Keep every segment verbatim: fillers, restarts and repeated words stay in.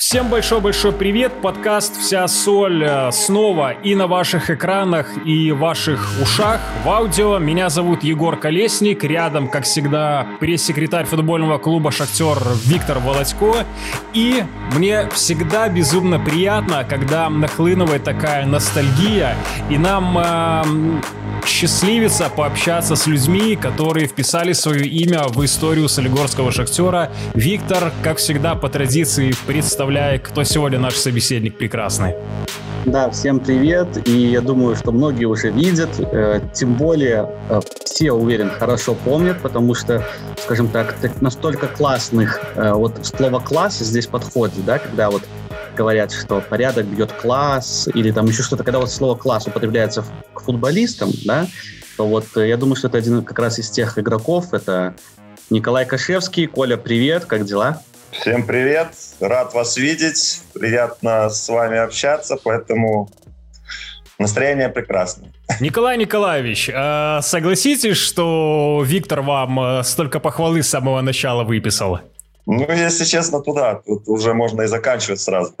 Всем большой-большой привет, подкаст «Вся соль» снова и на ваших экранах, и ваших ушах, в аудио. Меня зовут Егор Колесник, рядом, как всегда, пресс-секретарь футбольного клуба «Шахтёр» Виктор Володько. И мне всегда безумно приятно, когда нахлынывает такая ностальгия, и нам э, счастливится пообщаться с людьми, которые вписали свое имя в историю солигорского «Шахтёра». Виктор, как всегда, по традиции представляет, кто сегодня наш собеседник прекрасный. Да, всем привет, и я думаю, что многие уже видят, э, тем более э, все, уверен, хорошо помнят, потому что, скажем так, так настолько классных, э, вот слово «класс» здесь подходит, да, когда вот говорят, что порядок бьет класс, или там еще что-то, когда вот слово «класс» употребляется к футболистам, да, то вот э, я думаю, что это один как раз из тех игроков, это Николай Кашевский. Коля, привет, как дела? Всем привет, рад вас видеть, приятно с вами общаться, поэтому настроение прекрасное. Николай Николаевич, согласитесь, что Виктор вам столько похвалы с самого начала выписал? Ну, если честно, туда, тут уже можно и заканчивать сразу.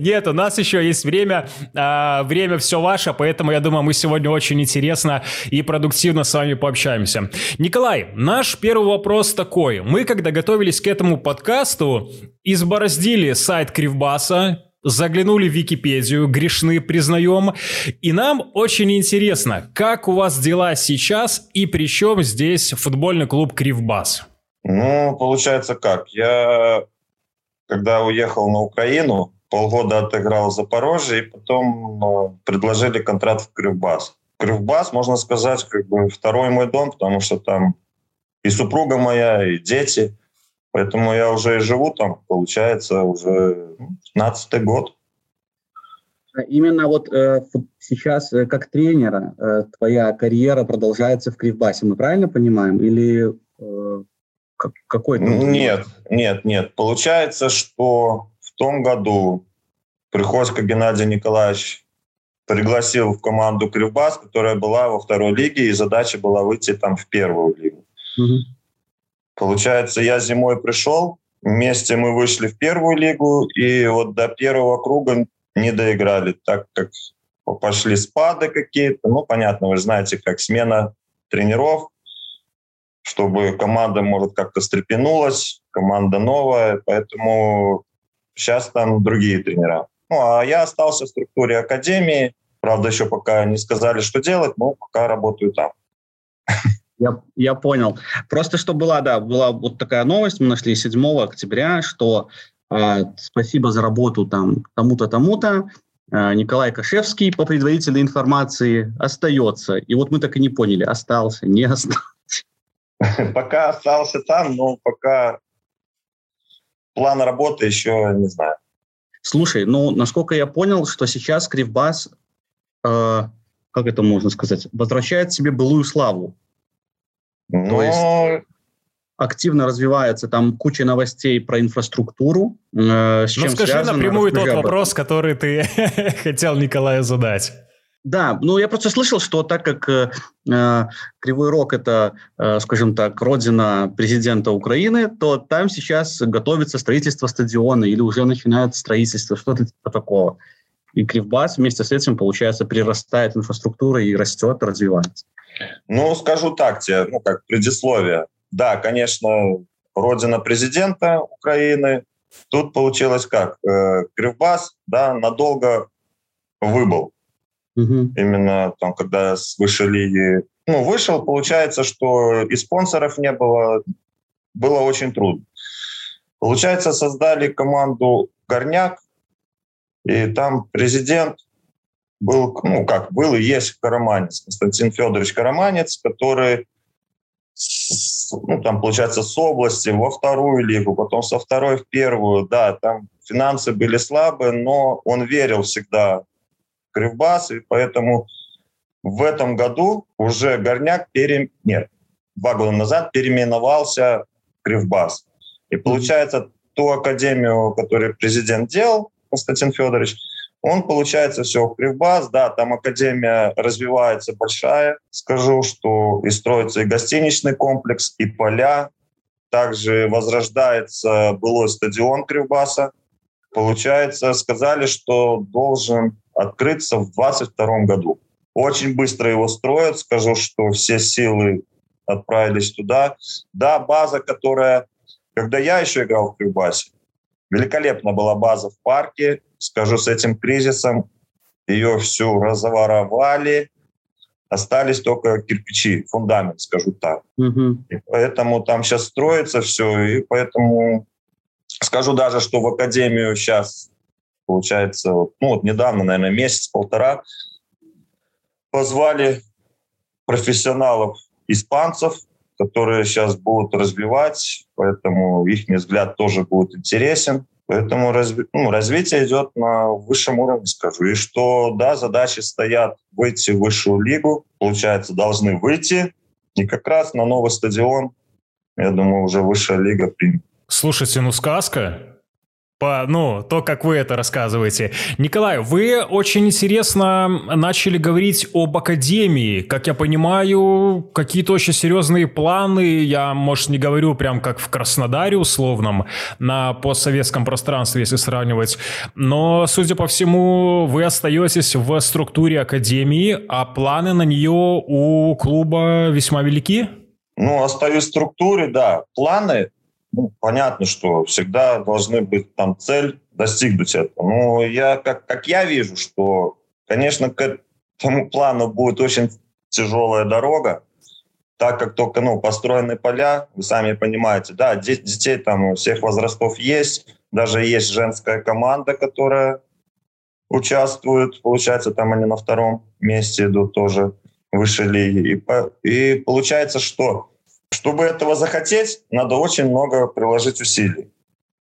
Нет, у нас еще есть время, время все ваше, поэтому, я думаю, мы сегодня очень интересно и продуктивно с вами пообщаемся. Николай, наш первый вопрос такой. Мы, когда готовились к этому подкасту, избороздили сайт Кривбасса, заглянули в Википедию, грешны, признаем. И нам очень интересно, как у вас дела сейчас и при чем здесь футбольный клуб Кривбасс? Ну, получается как, я когда уехал на Украину, полгода отыграл в Запорожье, и потом ну, предложили контракт в Кривбасс. Кривбасс, можно сказать, как бы второй мой дом, потому что там и супруга моя, и дети, поэтому я уже и живу там, получается, уже пятнадцатый год. Именно вот э, сейчас э, как тренера э, твоя карьера продолжается в Кривбассе, мы правильно понимаем, или... Э... Какой-то... Нет, нет, нет. Получается, что в том году Приходько Геннадий Николаевич пригласил в команду Кривбасс, которая была во второй лиге, и задача была выйти там в первую лигу. Угу. Получается, я зимой пришел, вместе мы вышли в первую лигу, и вот до первого круга не доиграли, так как пошли спады какие-то. Ну, понятно, вы знаете, как смена тренеров, чтобы команда, может, как-то встрепенулась, команда новая, поэтому сейчас там другие тренера. Ну, а я остался в структуре академии, правда, еще пока не сказали, что делать, но пока работаю там. Я, я понял. Просто что была, да, была вот такая новость, мы нашли седьмого октября, что э, спасибо за работу там тому-то, тому-то, э, Николай Кашевский по предварительной информации остается. И вот мы так и не поняли, остался, не остался. Пока остался там, но пока план работы еще не знаю. Слушай, ну, насколько я понял, что сейчас Кривбасс, э, как это можно сказать, возвращает себе былую славу. Но... То есть активно развивается, там куча новостей про инфраструктуру. Э, с чем ну, скажи связано, напрямую тот вопрос, который ты хотел Николаю задать. Да, ну я просто слышал, что так как э, Кривой Рог – это, э, скажем так, родина президента Украины, то там сейчас готовится строительство стадиона или уже начинает строительство, что-то типа такого. И Кривбасс вместе с этим, получается, прирастает инфраструктура и растет, развивается. Ну, скажу так тебе, ну как предисловие. Да, конечно, родина президента Украины. Тут получилось как? Э, Кривбасс, да, надолго выбыл. Угу. Именно там, когда свыше лиги. Ну, вышел, получается, что и спонсоров не было. Было очень трудно. Получается, создали команду «Горняк», и там президент был, ну, как был и есть Караманец, Константин Федорович Караманец, который, с, ну, там, получается, с области во вторую лигу, потом со второй в первую. Да, там финансы были слабые, но он верил всегда Кривбасс, и поэтому в этом году уже Горняк пере... Нет, два года назад переименовался Кривбасс. И получается, ту академию, которую президент делал, Константин Федорович, он, получается, все, Кривбасс, да, там академия развивается большая. Скажу, что и строится и гостиничный комплекс, и поля, Также возрождается былой стадион Кривбасса. Получается, сказали, что должен открыться в двадцать втором году. Очень быстро его строят. Скажу, что все силы отправились туда. Да, база, которая... Когда я еще играл в Кривбассе, великолепна была база в парке. Скажу, с этим кризисом ее всю разворовали. Остались только кирпичи, фундамент, скажу так. Угу. И поэтому там сейчас строится все. И поэтому скажу даже, что в академию сейчас, получается, ну вот недавно, наверное, месяц-полтора, позвали профессионалов-испанцев, которые сейчас будут развивать, поэтому их взгляд тоже будет интересен. Поэтому разви- ну, развитие идет на высшем уровне, скажу. И что, да, задачи стоят выйти в высшую лигу, получается, должны выйти, и как раз на новый стадион, я думаю, уже высшая лига примет. Слушайте, ну сказка... По, ну, то, как вы это рассказываете. Николай, вы очень интересно начали говорить об академии. Как я понимаю, какие-то очень серьезные планы, я, может, не говорю прям как в Краснодаре условном, на постсоветском пространстве, если сравнивать. Но, судя по всему, вы остаетесь в структуре академии, а планы на нее у клуба весьма велики? Ну, остаюсь в структуре, да. Планы... Ну, понятно, что всегда должны быть там цель достигнуть этого. Но я, как, как я вижу, что, конечно, к этому плану будет очень тяжелая дорога, так как только ну, построены поля, вы сами понимаете, да, де- детей там всех возрастов есть, даже есть женская команда, которая участвует, получается, там они на втором месте идут тоже выше лиги. И, и получается, что... Чтобы этого захотеть, надо очень много приложить усилий.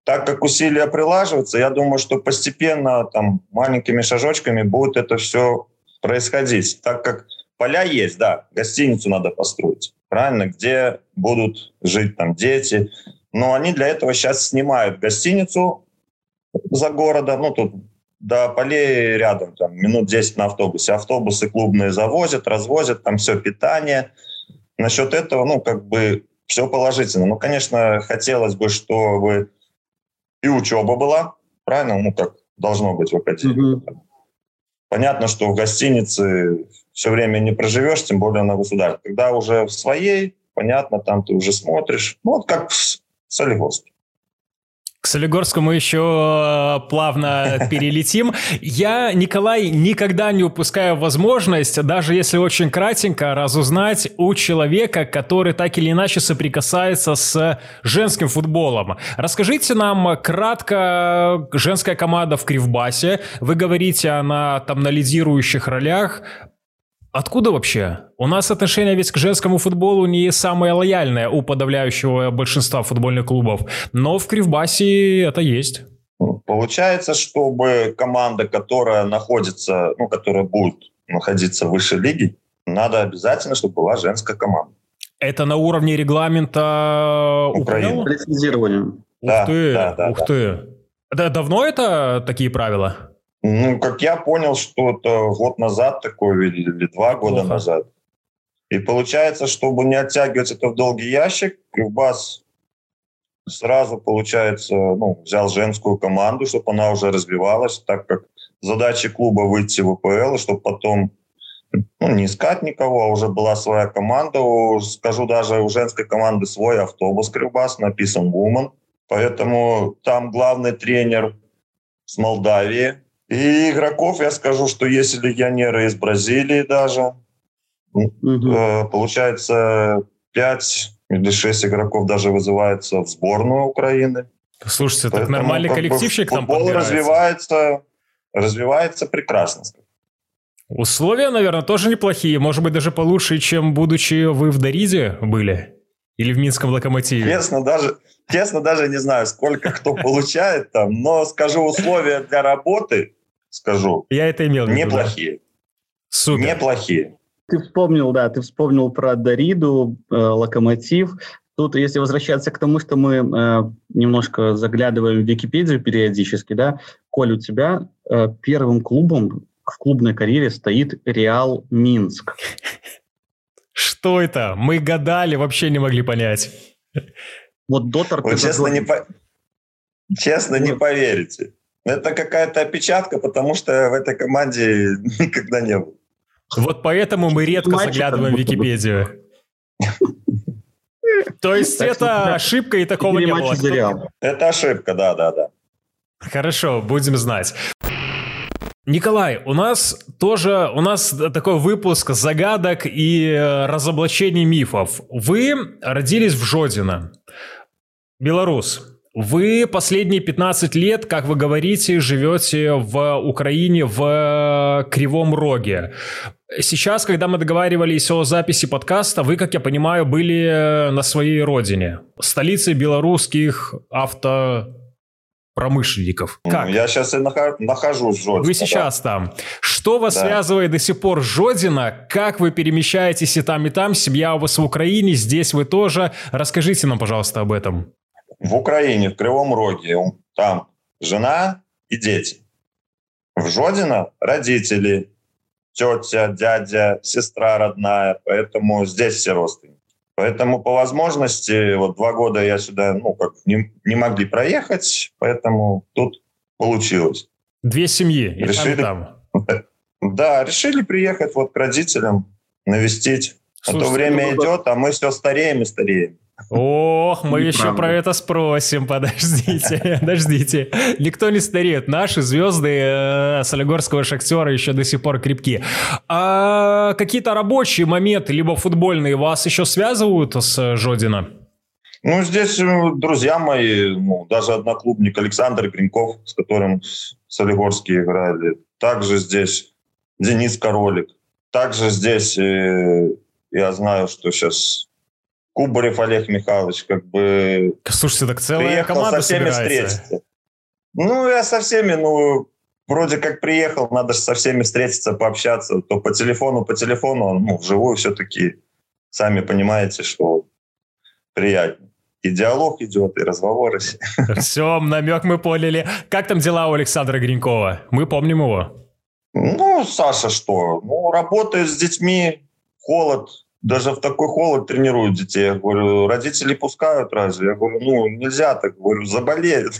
Так как усилия приложиваются, я думаю, что постепенно, там, маленькими шажочками будет это все происходить. Так как поля есть, да, гостиницу надо построить, правильно, где будут жить там дети. Но они для этого сейчас снимают гостиницу за городом, ну, тут до полей рядом, там, минут десять на автобусе. Автобусы клубные завозят, развозят, там все питание. Насчет этого, ну, как бы все положительно. Ну, конечно, хотелось бы, чтобы и учеба была, правильно? Ну, как должно быть в академии. Mm-hmm. Понятно, что в гостинице все время не проживешь, тем более на государственной. Когда уже в своей, понятно, там ты уже смотришь. Ну, вот как в Солигорске. К Солигорску мы еще плавно перелетим. Я, Николай, никогда не упускаю возможность, даже если очень кратенько, разузнать у человека, который так или иначе соприкасается с женским футболом. Расскажите нам кратко, женская команда в Кривбассе, вы говорите, она там на лидирующих ролях. Откуда вообще? У нас отношение ведь к женскому футболу не самое лояльное у подавляющего большинства футбольных клубов, но в Кривбассе это есть. Получается, чтобы команда, которая находится, ну, которая будет находиться выше лиги, надо обязательно, чтобы была женская команда. Это на уровне регламента Украины. Прецизирование. Да, ух ты, да, да, ух да. ты. Да, давно это такие правила? Ну, как я понял, что это год назад такое ввели, или два года назад. И получается, чтобы не оттягивать это в долгий ящик, Кривбасс сразу, получается, ну, взял женскую команду, чтобы она уже развивалась, так как задача клуба выйти в ВПЛ, чтобы потом ну, не искать никого, а уже была своя команда. Скажу, даже у женской команды свой автобус Кривбасс, написан «Woman». Поэтому там главный тренер с Молдавии. И игроков, я скажу, что есть легионеры из Бразилии даже. Mm-hmm. Получается, пять или шесть игроков даже вызывается в сборную Украины. Слушайте, поэтому, так нормальный как коллективщик бы, там подбирается. Футбол развивается, развивается прекрасно. Условия, наверное, тоже неплохие. Может быть, даже получше, чем будучи вы в Дориде были? Или в Минском Локомотиве? Честно, даже, честно, даже не знаю, сколько кто получает там. Но скажу, условия для работы... Скажу. Я это имел в виду. Неплохие. Да? Супер. Неплохие. Ты вспомнил, да, ты вспомнил про Дориду, э, Локомотив. Тут, если возвращаться к тому, что мы э, немножко заглядываем в Википедию периодически, да, Коль, у тебя э, первым клубом в клубной карьере стоит Реал Минск. Что это? Мы гадали, вообще не могли понять. Вот Дотар... Вы честно не, по... честно не поверите. Это какая-то опечатка, потому что в этой команде никогда не было. Вот поэтому мы редко заглядываем в Википедию. То есть это ошибка и такого не было? Это ошибка, да, да, да. Хорошо, будем знать. Николай, у нас тоже у нас такой выпуск загадок и разоблачений мифов. Вы родились в Жодино, белорус. Вы последние пятнадцать лет, как вы говорите, живете в Украине, в Кривом Роге. Сейчас, когда мы договаривались о записи подкаста, вы, как я понимаю, были на своей родине, столице белорусских авто... промышленников. Как? Я сейчас и нахожусь в Жодино. Вы сейчас да. там. Что вас да. связывает до сих пор с Жодино? Как вы перемещаетесь и там, и там? Семья у вас в Украине, здесь вы тоже. Расскажите нам, пожалуйста, об этом. В Украине, в Кривом Роге, там жена и дети. В Жодино родители, тетя, дядя, сестра родная, поэтому здесь все родственники. Поэтому по возможности, вот два года я сюда, ну, как не, не могли проехать, поэтому тут получилось. Две семьи, и решили, там, и там. Да, решили приехать вот к родителям, навестить. Слушайте, а то время ну, идет, а мы все стареем и стареем. Ох, мы еще правда. про это спросим, подождите, подождите. Никто не стареет, наши звезды э, солигорского «Шахтера» еще до сих пор крепки. А какие-то рабочие моменты, либо футбольные, вас еще связывают с Жодино? Ну, здесь друзья мои, ну, даже одноклубник Александр Ипринков, с которым солигорские играли, также здесь Денис Королик, также здесь, э, я знаю, что сейчас... Кубарев Олег Михайлович, как бы... Слушайте, так целая команда собирается. Приехал со всеми встретиться. Ну, я со всеми, ну, вроде как приехал, надо же со всеми встретиться, пообщаться. То по телефону, по телефону, ну, вживую все-таки, сами понимаете, что приятно. И диалог идет, и разговоры. Все, намек мы поняли. Как там дела у Александра Гринькова? Мы помним его. Ну, Саша что? Ну, работает с детьми, холод... Даже в такой холод тренируют детей. Я говорю, родители пускают разве? Я говорю, ну, нельзя так. Говорю, заболеют.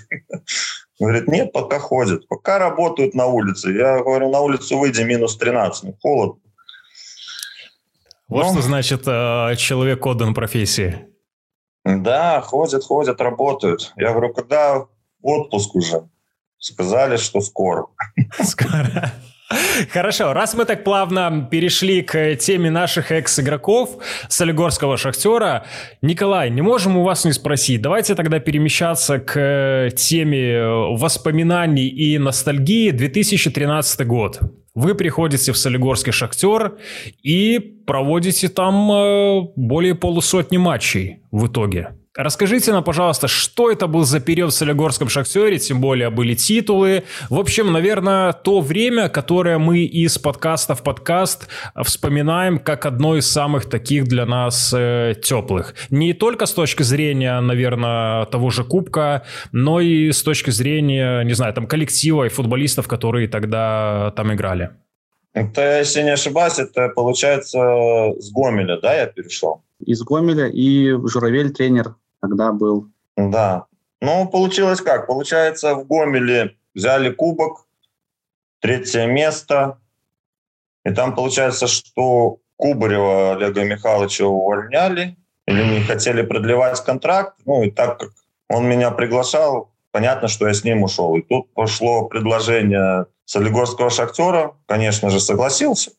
Говорит, нет, пока ходят. Пока работают на улице. Я говорю, на улицу выйди, минус тринадцать. Ну, холод. Вот ну, что значит человек отдан профессии. Да, ходят, ходят, работают. Я говорю, когда отпуск уже? Сказали, что скоро. Скоро. Хорошо, раз мы так плавно перешли к теме наших экс-игроков солигорского «Шахтера», Николай, не можем у вас не спросить. Давайте тогда перемещаться к теме воспоминаний и ностальгии. две тысячи тринадцатый год. Вы приходите в солигорский «Шахтер» и проводите там более полусотни матчей в итоге. Расскажите нам, пожалуйста, что это был за период в солигорском «Шахтёре», тем более были титулы. В общем, наверное, то время, которое мы из подкаста в подкаст вспоминаем как одно из самых таких для нас э, теплых. Не только с точки зрения, наверное, того же Кубка, но и с точки зрения, не знаю, там коллектива и футболистов, которые тогда там играли. Это, если не ошибаюсь, это получается с Гомеля, да, я перешел? Из Гомеля, и Журавель тренер тогда был. Да. Ну, получилось как? Получается, в Гомеле взяли кубок, третье место, и там получается, что Кубарева Олега Михайловича увольняли, или не хотели продлевать контракт, ну, и так как он меня приглашал, понятно, что я с ним ушел. И тут пошло предложение солигорского «Шахтера», конечно же, согласился,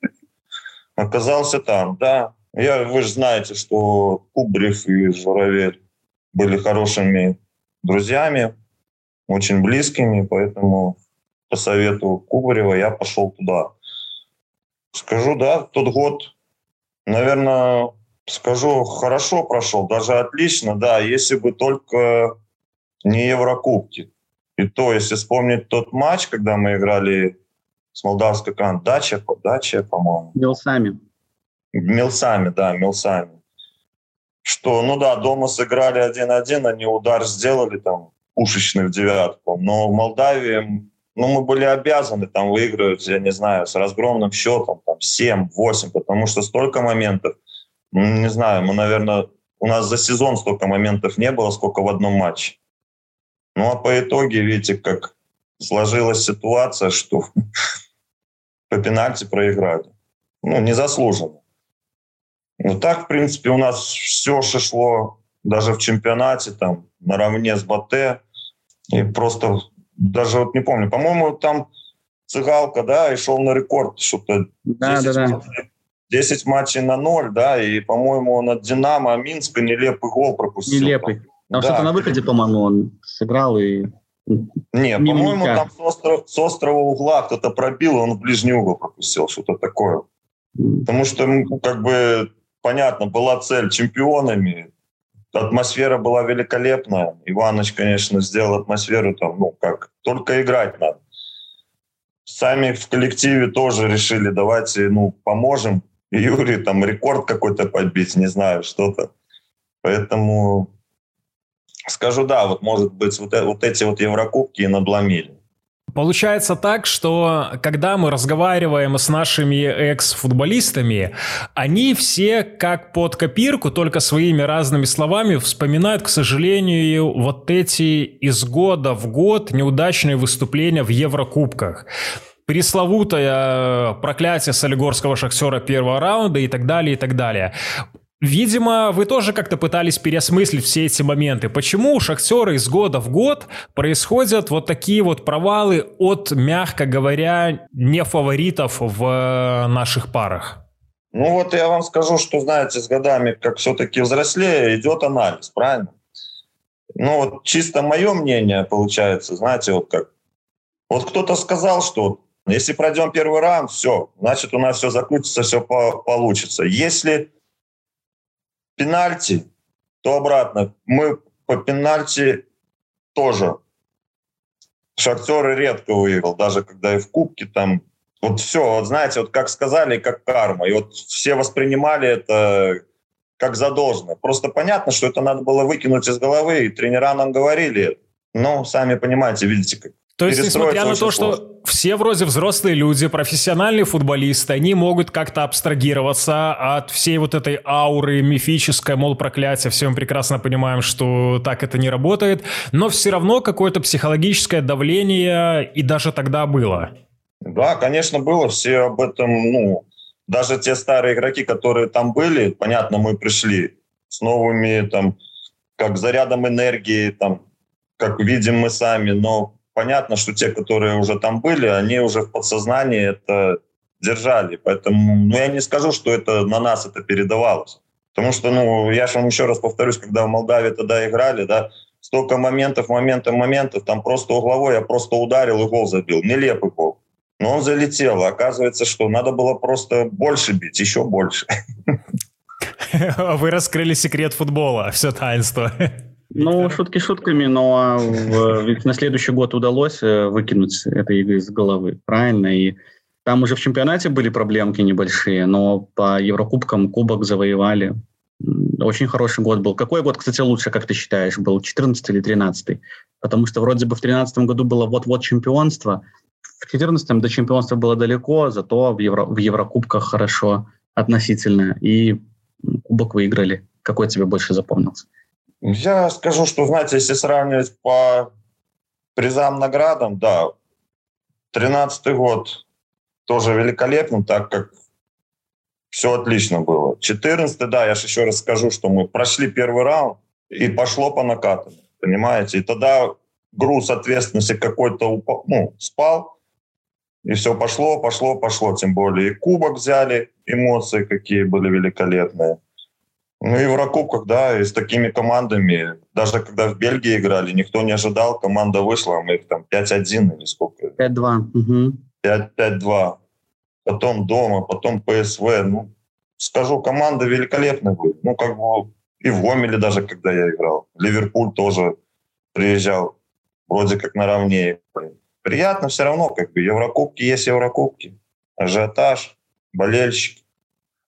оказался там, да. Я, вы же знаете, что Кубарев и Журавель были хорошими друзьями, очень близкими, поэтому по совету Кубарева я пошел туда. Скажу, да, тот год, наверное, скажу, хорошо прошел, даже отлично, да, если бы только не Еврокубки. И то, если вспомнить тот матч, когда мы играли с молдавской командой, Дача, Дача, по-моему. Милсами. Милсами, да, Милсами. Что, ну да, дома сыграли один-один, они удар сделали там пушечный в девятку. Но в Молдавии, ну мы были обязаны там выигрывать, я не знаю, с разгромным счетом, там семь-восемь, потому что столько моментов, не знаю, мы, наверное, у нас за сезон столько моментов не было, сколько в одном матче. Ну, а по итоге, видите, как сложилась ситуация, что по пенальти проиграли. Ну, незаслуженно. Ну, так, в принципе, у нас все шло, даже в чемпионате, там, наравне с БАТЭ. И просто, даже вот не помню, по-моему, там Цыгалка, да, и шел на рекорд, что-то да, десять, да, да. десять матчей на ноль, да, и, по-моему, он от Динамо Минска нелепый гол пропустил. Нелепый. Там, там да. что-то на выходе, по-моему, он сыграл и... Не, Мимика. По-моему, там с острова, с острова угла кто-то пробил, и он в ближний угол пропустил, что-то такое. Потому что, ну, как бы, понятно, была цель чемпионами, атмосфера была великолепная. Иваныч, конечно, сделал атмосферу там, ну, как, только играть надо. Сами в коллективе тоже решили, давайте, ну, поможем. И Юрий там рекорд какой-то подбить, не знаю, что-то. Поэтому скажу, да, вот, может быть, вот, вот эти вот Еврокубки и надломили. Получается так, что когда мы разговариваем с нашими экс-футболистами, они все как под копирку, только своими разными словами вспоминают, к сожалению, вот эти из года в год неудачные выступления в Еврокубках. Пресловутое проклятие солигорского «Шахтёра» первого раунда и так далее, и так далее. Видимо, вы тоже как-то пытались переосмыслить все эти моменты. Почему у «Шахтёра» из года в год происходят вот такие вот провалы от, мягко говоря, не фаворитов в наших парах? Ну вот я вам скажу, что, знаете, с годами, как все-таки взрослее, идет анализ, правильно? Ну вот чисто мое мнение получается, знаете, вот как... Вот кто-то сказал, что если пройдем первый раунд, все, значит у нас все закрутится, все получится. Если... пенальти, то обратно. Мы по пенальти тоже. Шахтёр редко выиграл, даже когда и в кубке там. Вот все, вот знаете, вот как сказали, как карма. И вот все воспринимали это как задолженное. Просто понятно, что это надо было выкинуть из головы, и тренера нам говорили. Ну, сами понимаете, видите, как. То есть, несмотря на то, сложно. Что все вроде взрослые люди, профессиональные футболисты, они могут как-то абстрагироваться от всей вот этой ауры мифической, мол, проклятие, все мы прекрасно понимаем, что так это не работает, но все равно какое-то психологическое давление и даже тогда было. Да, конечно, было, все об этом, ну, даже те старые игроки, которые там были, понятно, мы пришли с новыми, там, как зарядом энергии, там, как видим мы сами, но... Понятно, что те, которые уже там были, они уже в подсознании это держали. Поэтому, ну, я не скажу, что это на нас это передавалось. Потому что, ну, я же вам еще раз повторюсь, когда в Молдавии тогда играли, да, столько моментов, моментов, моментов, там просто угловой, я просто ударил и гол забил. Нелепый гол. Но он залетел. Оказывается, что надо было просто больше бить, еще больше. Вы раскрыли секрет футбола, все таинство. Ну, шутки шутками, но ведь на следующий год удалось выкинуть это из головы, правильно? И там уже в чемпионате были проблемки небольшие, но по Еврокубкам кубок завоевали. Очень хороший год был. Какой год, кстати, лучше, как ты считаешь, был? четырнадцатый или тринадцатый? Потому что вроде бы в тринадцатом году было вот-вот чемпионство, в четырнадцатом до чемпионства было далеко, зато в, Евро, в Еврокубках хорошо относительно. И кубок выиграли. Какой тебе больше запомнился? Я скажу, что, знаете, если сравнивать по призам, наградам, да, тринадцатый год тоже великолепно, так как все отлично было. четырнадцатый, да, я же еще раз скажу, что мы прошли первый раунд и пошло по накатам, понимаете? И тогда груз ответственности какой-то упал, ну, спал, и все пошло, пошло, пошло. Тем более и кубок взяли, эмоции какие были великолепные. Ну, Еврокубках, да, и с такими командами. Даже когда в Бельгии играли, никто не ожидал, команда вышла, мы их там пять один или сколько? пять-два. Угу. пять-два. Потом дома, потом ПСВ. Ну, скажу, команда великолепная была. Ну, как бы и в Гомеле даже, когда я играл. Ливерпуль тоже приезжал вроде как наравне. Приятно все равно, как бы. Еврокубки есть Еврокубки. Ажиотаж, болельщики.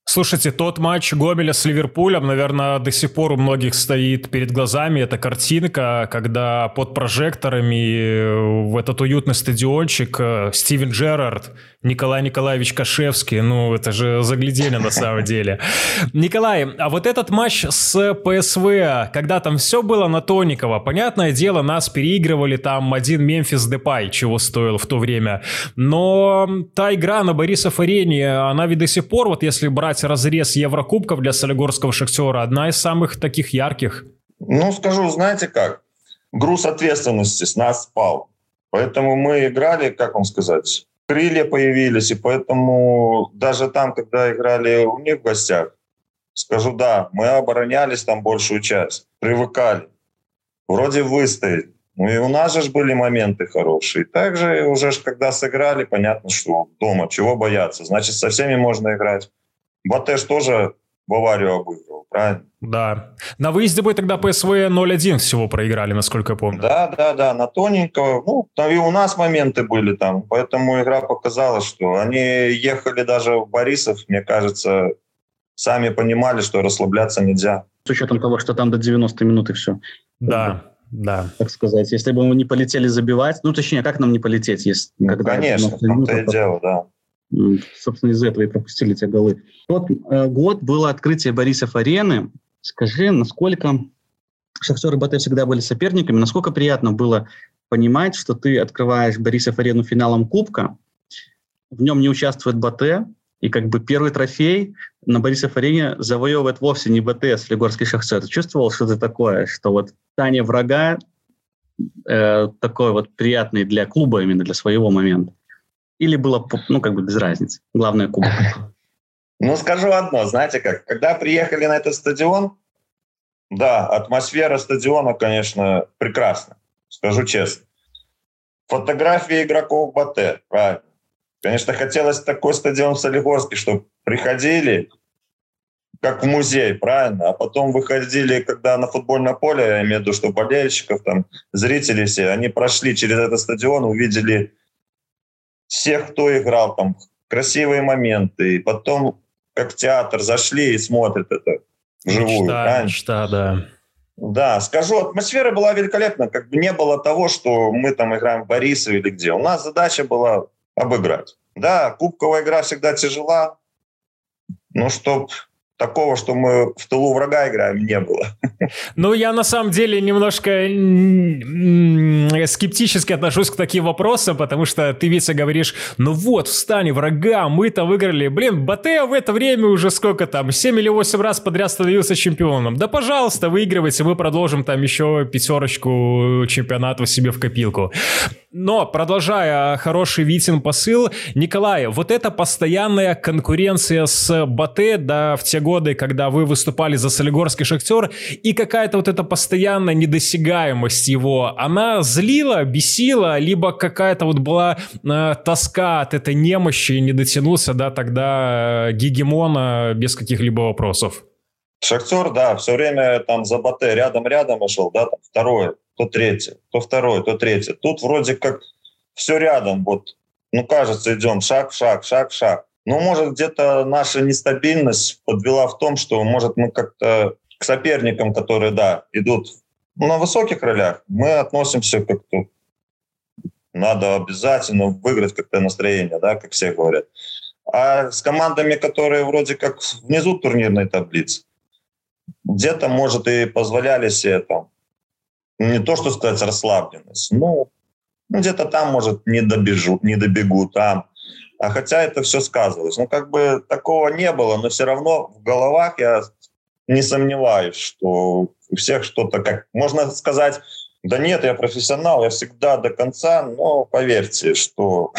Слушайте, тот матч Гомеля с Ливерпулем, наверное, до сих пор у многих стоит перед глазами эта картинка, когда под прожекторами в этот уютный стадиончик Стивен Джерард Николай Николаевич Кашевский, ну это же заглядели на самом деле. Николай, а вот этот матч с ПСВ, когда там все было на Тоникова, понятное дело, нас переигрывали там один Мемфис Депай, чего стоил в то время, но та игра на Борисов-Арене, она ведь до сих пор, вот если брать разрез Еврокубков для солигорского «Шахтёра», одна из самых таких ярких. Ну, скажу, знаете как, груз ответственности с нас спал, поэтому мы играли, как вам сказать, крылья появились, и поэтому даже там, когда играли у них в гостях, скажу, да, мы оборонялись там большую часть, привыкали, вроде выстоять. Ну и у нас же были моменты хорошие. Также уже ж, когда сыграли, понятно, что дома, чего бояться, значит, со всеми можно играть. БАТЭ тоже Баварию обыграл, правильно? Да. На выезде бы тогда ПСВ ноль один всего проиграли, насколько я помню. Да, да, да, на тоненького. Ну, там и у нас моменты были там, поэтому игра показала, что они ехали даже в Борисов, мне кажется, сами понимали, что расслабляться нельзя. С учетом того, что там до девяностой минуты все. Да. Да. Так сказать, если бы мы не полетели забивать, ну, точнее, как нам не полететь, если... Ну, когда конечно, в том-то и дело, да. Собственно, из-за этого и пропустили те голы. Тот э, год было открытие Борисов-Арены. Скажи, насколько «Шахтёр» и «БАТЭ» всегда были соперниками, насколько приятно было понимать, что ты открываешь Борисов-Арену финалом Кубка, в нем не участвует «БАТЭ», и как бы первый трофей на Борисов-Арене завоевывает вовсе не БТ, а солигорский «Шахтёр». Ты чувствовал что-то такое, что вот таня врага э, такой вот приятный для клуба, именно для своего момента? Или было, ну, как бы без разницы? Главное, кубок. Ну, скажу одно, знаете как, когда приехали на этот стадион, да, атмосфера стадиона, конечно, прекрасна, скажу честно. Фотографии игроков БАТЭ, правильно. Конечно, хотелось такой стадион в Солигорске, чтобы приходили как в музей, правильно, а потом выходили, когда на футбольное поле, я имею в виду, что болельщиков, там, зрители все, они прошли через этот стадион, увидели всех, кто играл, там, красивые моменты, и потом, как в театр, зашли и смотрят это вживую. Мечта, мечта, да. Да, скажу, атмосфера была великолепна, как бы не было того, что мы там играем в Борисове или где. У нас задача была обыграть. Да, кубковая игра всегда тяжела, но чтоб такого, что мы в тылу врага играем, не было. Ну, я на самом деле немножко скептически отношусь к таким вопросам, потому что ты, Витя, говоришь, ну вот, встань, врага, мы-то выиграли. Блин, БАТЭ в это время уже сколько там, семь или восемь раз подряд становился чемпионом. Да, пожалуйста, выигрывайте, мы продолжим там еще пятерочку чемпионатов себе в копилку. Но, продолжая хороший Витин посыл, Николай, вот эта постоянная конкуренция с БАТЭ, да, в те годы, когда вы выступали за солигорский «Шахтёр», и какая-то вот эта постоянная недосягаемость его, она злила, бесила, либо какая-то вот была э, тоска от этой немощи, и не дотянулся, да, тогда э, гегемона без каких-либо вопросов? «Шахтёр», да, все время там за БАТЭ рядом-рядом шел, да, там второе, то третье, то второе, то третье. Тут вроде как все рядом, вот, ну, кажется, идем шаг, шаг, шаг, шаг. Но, может, где-то наша нестабильность подвела в том, что, может, мы как-то к соперникам, которые, да, идут на высоких ролях, мы относимся как-то, надо обязательно выиграть как-то настроение, да, как все говорят. А с командами, которые вроде как внизу турнирной таблицы, где-то, может, и позволяли себе там, не то что сказать расслабленность, ну, ну где-то там, может, не добежу, не добегу там. А хотя это все сказывалось. Ну, как бы такого не было, но все равно в головах я не сомневаюсь, что у всех что-то как... Можно сказать, да нет, я профессионал, я всегда до конца, но поверьте, что...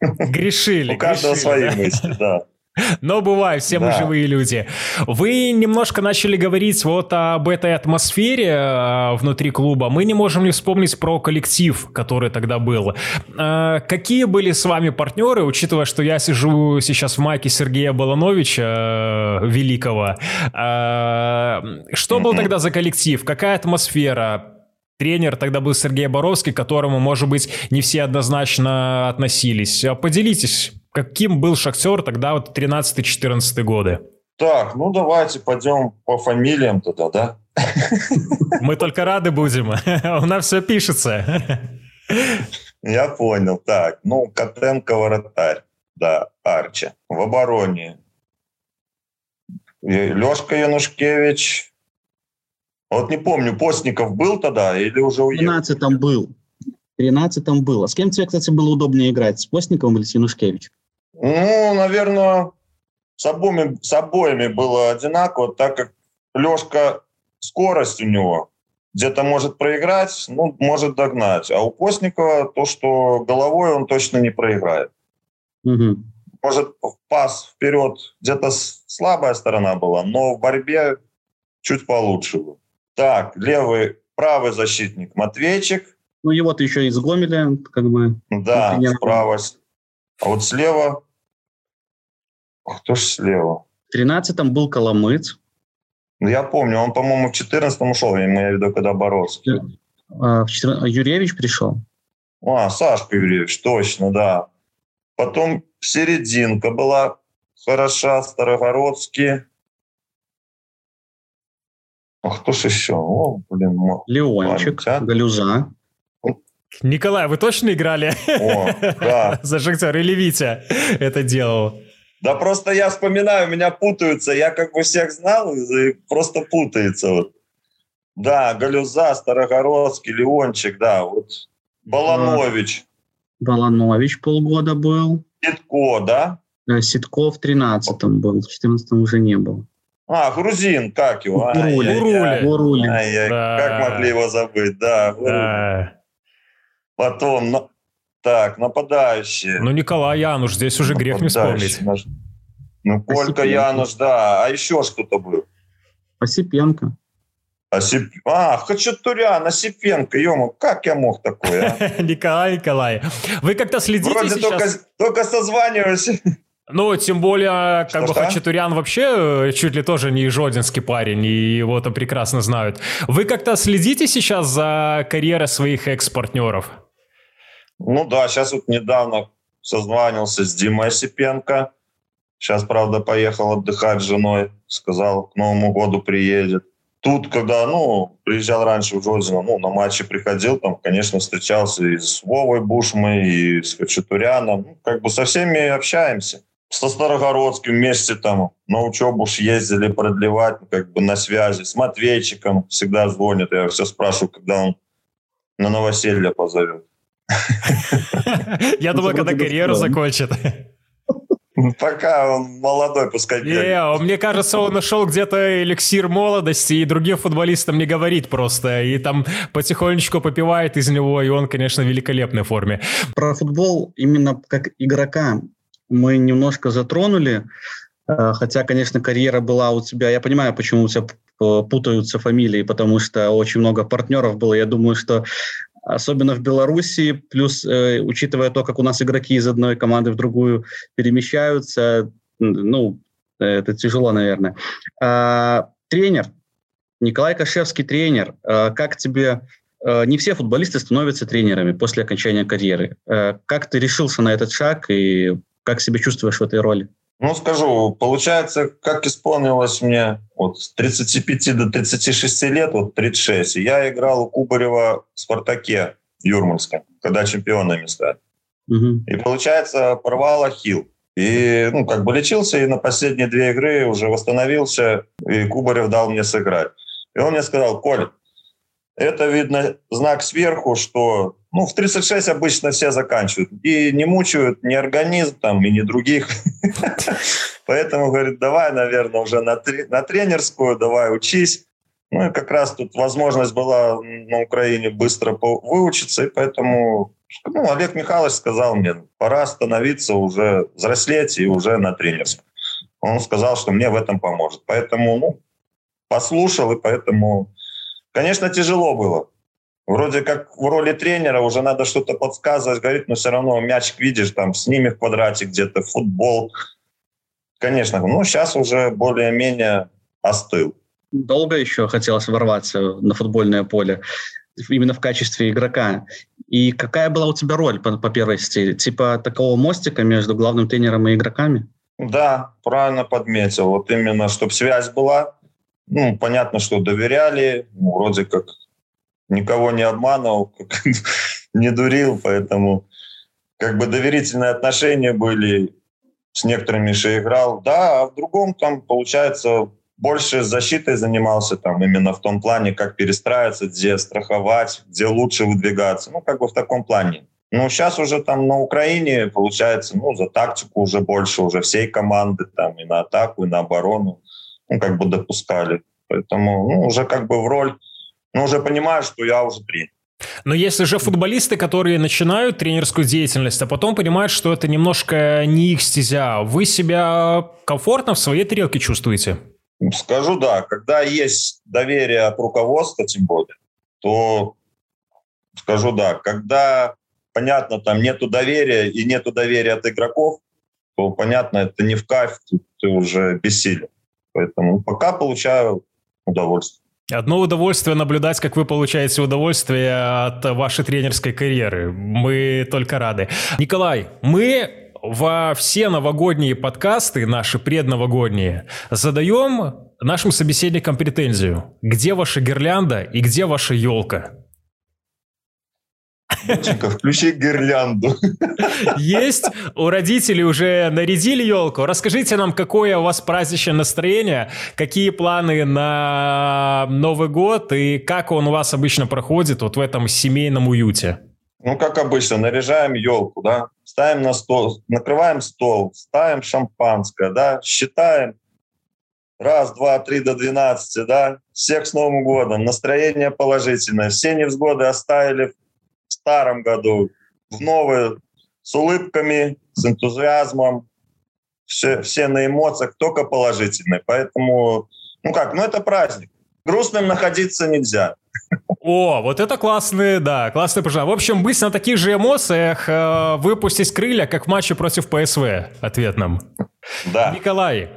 Грешили, у каждого свои мысли, да. Но бывает, все мы да. живые люди. Вы немножко начали говорить вот об этой атмосфере внутри клуба. Мы не можем не вспомнить про коллектив, который тогда был. Какие были с вами партнеры, учитывая, что я сижу сейчас в майке Сергея Балановича Великого? Что был тогда за коллектив? Какая атмосфера? Тренер тогда был Сергей Боровский, к которому, может быть, не все однозначно относились. Поделитесь, каким был «Шахтёр» тогда, вот тринадцатый-четырнадцатый годы? Так, ну давайте пойдем по фамилиям тогда, да? Мы только рады будем. У нас все пишется. Я понял. Так, ну, Котенко вратарь. до Арчи. В обороне Лёшка Янушкевич. Вот не помню, Постников был тогда или уже уехал? В тринадцатом был. В тринадцатом был. А с кем тебе, кстати, было удобнее играть? С Постниковым или с Янушкевичем? Ну, наверное, с обоими, с обоими было одинаково, так как Лёшка, скорость у него. Где-то может проиграть, ну, может догнать. А у Постникова то, что головой он точно не проиграет. Угу. Может, пас вперед где-то слабая сторона была, но в борьбе чуть получше был. Так, левый, правый защитник Матвейчик. Ну, его-то еще из Гомеля, как бы. Да, справа. А вот слева... Кто ж слева? В тринадцатом был Коломыц. Я помню, он, по-моему, в четырнадцатом ушел, я имею в виду, когда боролся. А, Юревич пришел? А, Сашка Юревич, точно, да. Потом серединка была хороша, Старогородский. А кто ж еще? О, блин, Леончик, память, а? Галюза. Николай, вы точно играли? О, да. За «Шахтёр» или Витя это делал? Да просто я вспоминаю, меня путаются. Я как бы всех знал, и просто путается. Вот. Да, Галюза, Старогородский, Леончик, да. Вот. Баланович. Баланович полгода был. Ситко, да? Ситко в тринадцатом был, в четырнадцатом уже не был. А, грузин, как его? Гуруль. Да. Как могли его забыть, да. да. Потом... Так, нападающие. Ну, Николай Януш, здесь уже грех не вспомнить. Наш... Ну, Колька Януш, да. А еще что-то было? Осипенко. Осип... А, Хачатурян, Осипенко. Ё-моё, как я мог такое, а? Николай, Николай. Вы как-то следите сейчас? Вроде только созваниваюсь. Ну, тем более, как бы Хачатурян вообще чуть ли тоже не жодинский парень, и его-то прекрасно знают. Вы как-то следите сейчас за карьерой своих экс-партнеров? Ну да, сейчас вот недавно созванивался с Димой Осипенко. Сейчас, правда, поехал отдыхать с женой. Сказал, к Новому году приедет. Тут, когда, ну, приезжал раньше в Жодино, ну, на матчи приходил, там, конечно, встречался и с Вовой Бушмой, и с Хачатуряном. Ну, как бы со всеми общаемся. Со Старогородским вместе там на учебу ж ездили продлевать, как бы на связи. С Матвейчиком всегда звонит. Я все спрашиваю, когда он на новоселье позовет. Я думал, когда карьеру закончит. Пока он молодой, пускай. Не, мне кажется, он нашел где-то эликсир молодости и другим футболистам не говорит просто. И там потихонечку попивает из него, и он, конечно, в великолепной форме. Про футбол именно как игрока мы немножко затронули. Хотя, конечно, карьера была у тебя... Я понимаю, почему у тебя путаются фамилии, потому что очень много партнеров было. Я думаю, что... Особенно в Беларуси, плюс, э, учитывая то, как у нас игроки из одной команды в другую перемещаются, ну, это тяжело, наверное. А, тренер, Николай Кашевский тренер, а, как тебе... А, не все футболисты становятся тренерами после окончания карьеры. А, как ты решился на этот шаг и как себя чувствуешь в этой роли? Ну, скажу, получается, как исполнилось мне вот, с тридцати пяти до тридцати шести лет, вот тридцать шесть, я играл у Кубарева в «Спартаке» Юрмальском, когда чемпионами стали. Угу. И, получается, порвал ахилл. И, ну, как бы лечился, и на последние две игры уже восстановился, и Кубарев дал мне сыграть. И он мне сказал, Коль, это, видно, знак сверху, что... Ну, в тридцать шесть обычно все заканчивают. И не мучают ни организм, там, и ни других. Поэтому, говорит, давай, наверное, уже на тренерскую, давай учись. Ну, и как раз тут возможность была на Украине быстро выучиться. И поэтому Олег Михайлович сказал мне, пора становиться уже, взрослеть и уже на тренерскую. Он сказал, что мне в этом поможет. Поэтому, ну, послушал, и поэтому... Конечно, тяжело было. Вроде как в роли тренера уже надо что-то подсказывать, говорить, но все равно мячик видишь, там, с ними в квадрате где-то, футбол. Конечно, ну, сейчас уже более-менее остыл. Долго еще хотелось ворваться на футбольное поле, именно в качестве игрока. И какая была у тебя роль по, по первой стиле? Типа такого мостика между главным тренером и игроками? Да, правильно подметил. Вот именно, чтобы связь была. Ну, понятно, что доверяли, ну, вроде как... Никого не обманывал, не дурил, поэтому как бы доверительные отношения были. с некоторыми еще играл, да, а в другом там, получается, больше защитой занимался, там, именно в том плане, как перестраиваться, где страховать, где лучше выдвигаться, ну, как бы в таком плане. Ну, сейчас уже там на Украине, получается, ну, за тактику уже больше, уже всей команды, там, и на атаку, и на оборону, ну, как бы допускали. Поэтому, ну, уже как бы в роль, ну, уже понимаю, что я уже тренер. Но есть же футболисты, которые начинают тренерскую деятельность, а потом понимают, что это немножко не их стезя. Вы себя комфортно в своей тарелке чувствуете? Скажу, да. Когда есть доверие от руководства, тем более, то скажу, да. Когда, понятно, там нету доверия и нету доверия от игроков, то, понятно, это не в кайф, ты уже бессилен. Поэтому пока получаю удовольствие. Одно удовольствие наблюдать, как вы получаете удовольствие от вашей тренерской карьеры. Мы только рады. Николай, мы во все новогодние подкасты, наши предновогодние, задаем нашим собеседникам претензию. Где ваша гирлянда и где ваша елка? Доченька, включи гирлянду. Есть. У родителей уже нарядили елку. Расскажите нам, какое у вас праздничное настроение, какие планы на Новый год и как он у вас обычно проходит вот в этом семейном уюте. Ну, как обычно, наряжаем елку, да, ставим на стол, накрываем стол, ставим шампанское, да, считаем. Раз, два, три до двенадцати, да. Всех с Новым годом. Настроение положительное. Все невзгоды оставили в в старом году, в новый, с улыбками, с энтузиазмом, все, все на эмоциях, только положительные. Поэтому, ну как, ну это праздник. Грустным находиться нельзя. О, вот это классные, да, классные пожелания. В общем, быть на таких же эмоциях, э, выпустить крылья, как в матче против ПСВ, ответ нам. Да. Николай, э,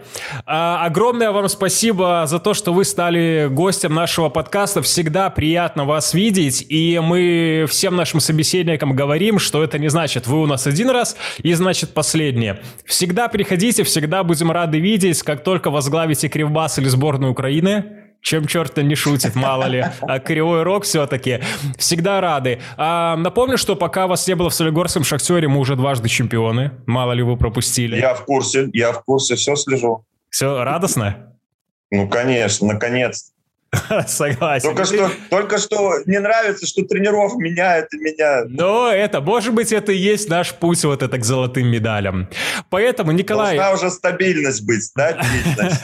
огромное вам спасибо за то, что вы стали гостем нашего подкаста. Всегда приятно вас видеть. И мы всем нашим собеседникам говорим, что это не значит, вы у нас один раз и значит последнее. Всегда приходите, всегда будем рады видеть, как только возглавите Кривбасс или сборную Украины. Чем черт не шутит, мало ли. А Кривой Рог все-таки. Всегда рады. А, напомню, что пока вас не было в Солигорском «Шахтёре», мы уже дважды чемпионы. Мало ли вы пропустили. Я в курсе, я в курсе, все слежу. Все радостно? Ну, конечно, наконец-то. Согласен. Только что, только что не нравится, что тренеров меняют и меняют. Но это, может быть, это и есть наш путь вот это к золотым медалям. Поэтому, Николай... Должна уже стабильность быть, стабильность.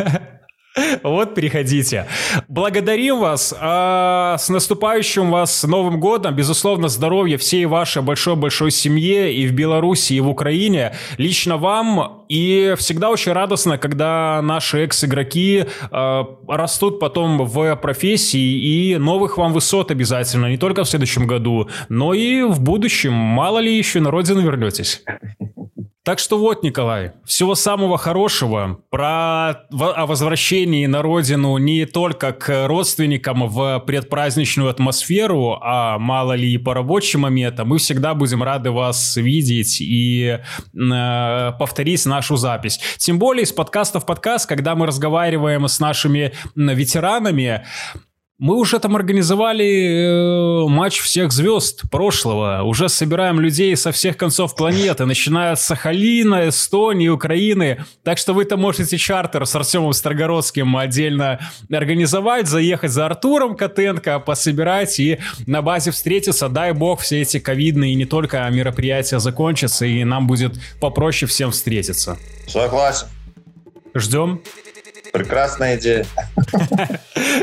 Вот, переходите. Благодарим вас. А, с наступающим вас Новым годом. Безусловно, здоровья всей вашей большой-большой семье и в Беларуси, и в Украине. Лично вам. И всегда очень радостно, когда наши экс-игроки а, растут потом в профессии. И новых вам высот обязательно. Не только в следующем году, но и в будущем. Мало ли еще на родину вернетесь. Так что вот, Николай, всего самого хорошего. Про о возвращении на родину не только к родственникам в предпраздничную атмосферу, а мало ли и по рабочим моментам. Мы всегда будем рады вас видеть и э, повторить нашу запись. Тем более из подкаста в подкаст, когда мы разговариваем с нашими ветеранами, мы уже там организовали э, матч всех звезд прошлого. Уже собираем людей со всех концов планеты, начиная с Сахалина, Эстонии, Украины. Так что вы-то можете чартер с Артемом Старгородским отдельно организовать, заехать за Артуром Котенко, пособирать и на базе встретиться. Дай бог, все эти ковидные и не только мероприятия закончатся, и нам будет попроще всем встретиться. Согласен. Ждем. Прекрасная идея.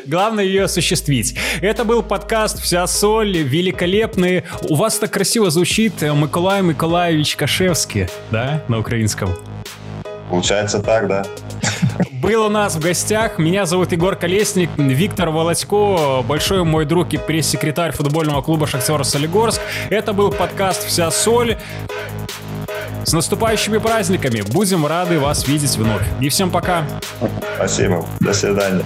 Главное ее осуществить. Это был подкаст «Вся соль», великолепный. У вас так красиво звучит Николай Миколаевич Кашевский, да, на украинском? Получается так, да. Был у нас в гостях. Меня зовут Егор Колесник, Виктор Володько, большой мой друг и пресс-секретарь футбольного клуба «Шахтёр» Солигорск. Это был подкаст «Вся соль». С наступающими праздниками! Будем рады вас видеть вновь. И всем пока! Спасибо. До свидания.